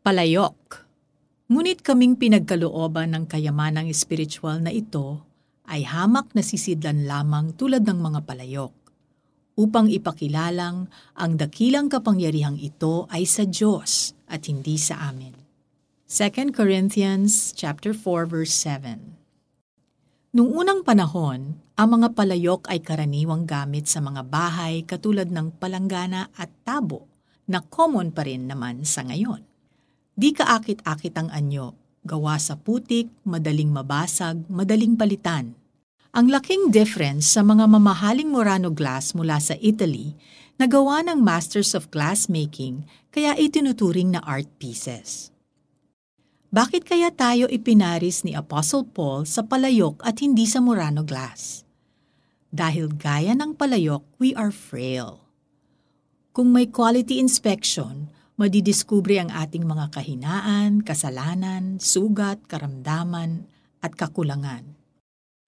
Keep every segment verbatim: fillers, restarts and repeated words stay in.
Palayok. Ngunit kaming pinagkalooban ng kayamanang espiritual na ito ay hamak na sisidlan lamang tulad ng mga palayok, upang ipakilalang ang dakilang kapangyarihang ito ay sa Diyos at hindi sa amin. Second Corinthians chapter four verse seven. Nung unang panahon, ang mga palayok ay karaniwang gamit sa mga bahay katulad ng palanggana at tabo na common pa rin naman sa ngayon. Di kaakit-akit ang anyo, gawa sa putik, madaling mabasag, madaling palitan. Ang laking difference sa mga mamahaling Murano glass mula sa Italy na gawa ng Masters of Glassmaking, kaya itinuturing na art pieces. Bakit kaya tayo ipinaris ni Apostle Paul sa palayok at hindi sa Murano glass? Dahil gaya ng palayok, we are frail. Kung may quality inspection, madidiskubre ang ating mga kahinaan, kasalanan, sugat, karamdaman, at kakulangan.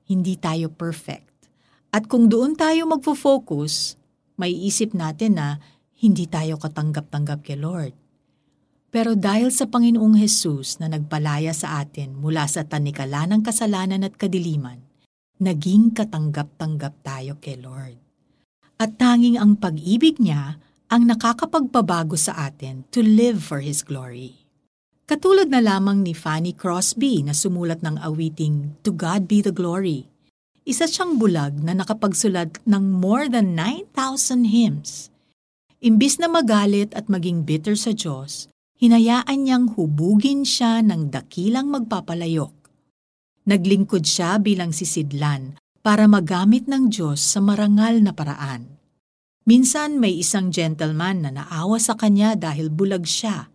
Hindi tayo perfect. At kung doon tayo magfo-focus, may isip natin na hindi tayo katanggap-tanggap kay Lord. Pero dahil sa Panginoong Hesus na nagpalaya sa atin mula sa tanikala ng kasalanan at kadiliman, naging katanggap-tanggap tayo kay Lord. At tanging ang pag-ibig niya ang nakakapagpabago sa atin to live for His glory. Katulad na lamang ni Fanny Crosby na sumulat ng awiting To God Be the Glory. Isa siyang bulag na nakapagsulat ng more than nine thousand hymns. Imbis na magalit at maging bitter sa Diyos, hinayaan niyang hubugin siya ng dakilang magpapalayok. Naglingkod siya bilang sisidlan para magamit ng Diyos sa marangal na paraan. Minsan may isang gentleman na naawa sa kanya dahil bulag siya,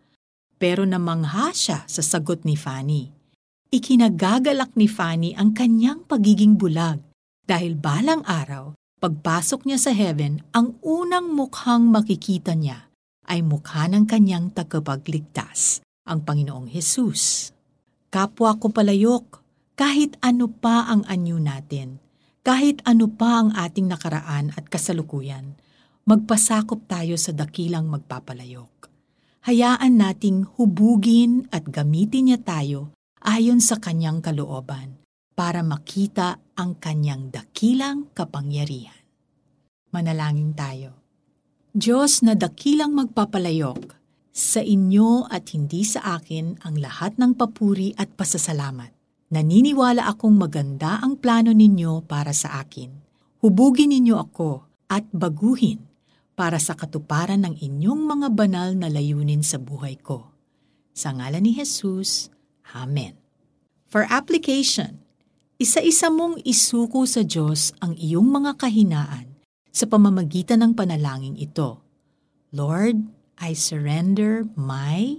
pero namangha siya sa sagot ni Fanny. Ikinagagalak ni Fanny ang kanyang pagiging bulag dahil balang araw, pagpasok niya sa heaven, ang unang mukhang makikita niya ay mukha ng kanyang tagapagligtas, ang Panginoong Hesus. Kapwa ko palayok, kahit ano pa ang anyo natin, kahit ano pa ang ating nakaraan at kasalukuyan, magpasakop tayo sa dakilang magpapalayok. Hayaan nating hubugin at gamitin niya tayo ayon sa kanyang kalooban para makita ang kanyang dakilang kapangyarihan. Manalangin tayo. Diyos na dakilang magpapalayok, sa inyo at hindi sa akin ang lahat ng papuri at pasasalamat. Naniniwala akong maganda ang plano ninyo para sa akin. Hubugin ninyo ako at baguhin para sa katuparan ng inyong mga banal na layunin sa buhay ko. Sa ngalan ni Jesus, Amen. For application, isa-isa mong isuko sa Diyos ang iyong mga kahinaan sa pamamagitan ng panalangin ito. Lord, I surrender my...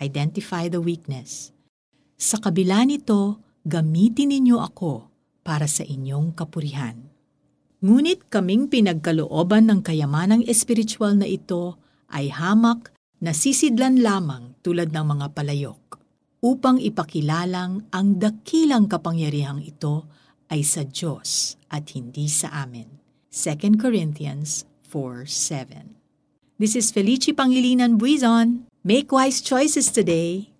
Identify the weakness. Sa kabila nito, gamitin ninyo ako para sa inyong kapurihan. Ngunit kaming pinagkalooban ng kayamanang espiritual na ito ay hamak na sisidlan lamang tulad ng mga palayok, upang ipakilalang ang dakilang kapangyarihang ito ay sa Diyos at hindi sa amin. Second Corinthians four seven. This is Felice Pangilinan Buizon. Make wise choices today.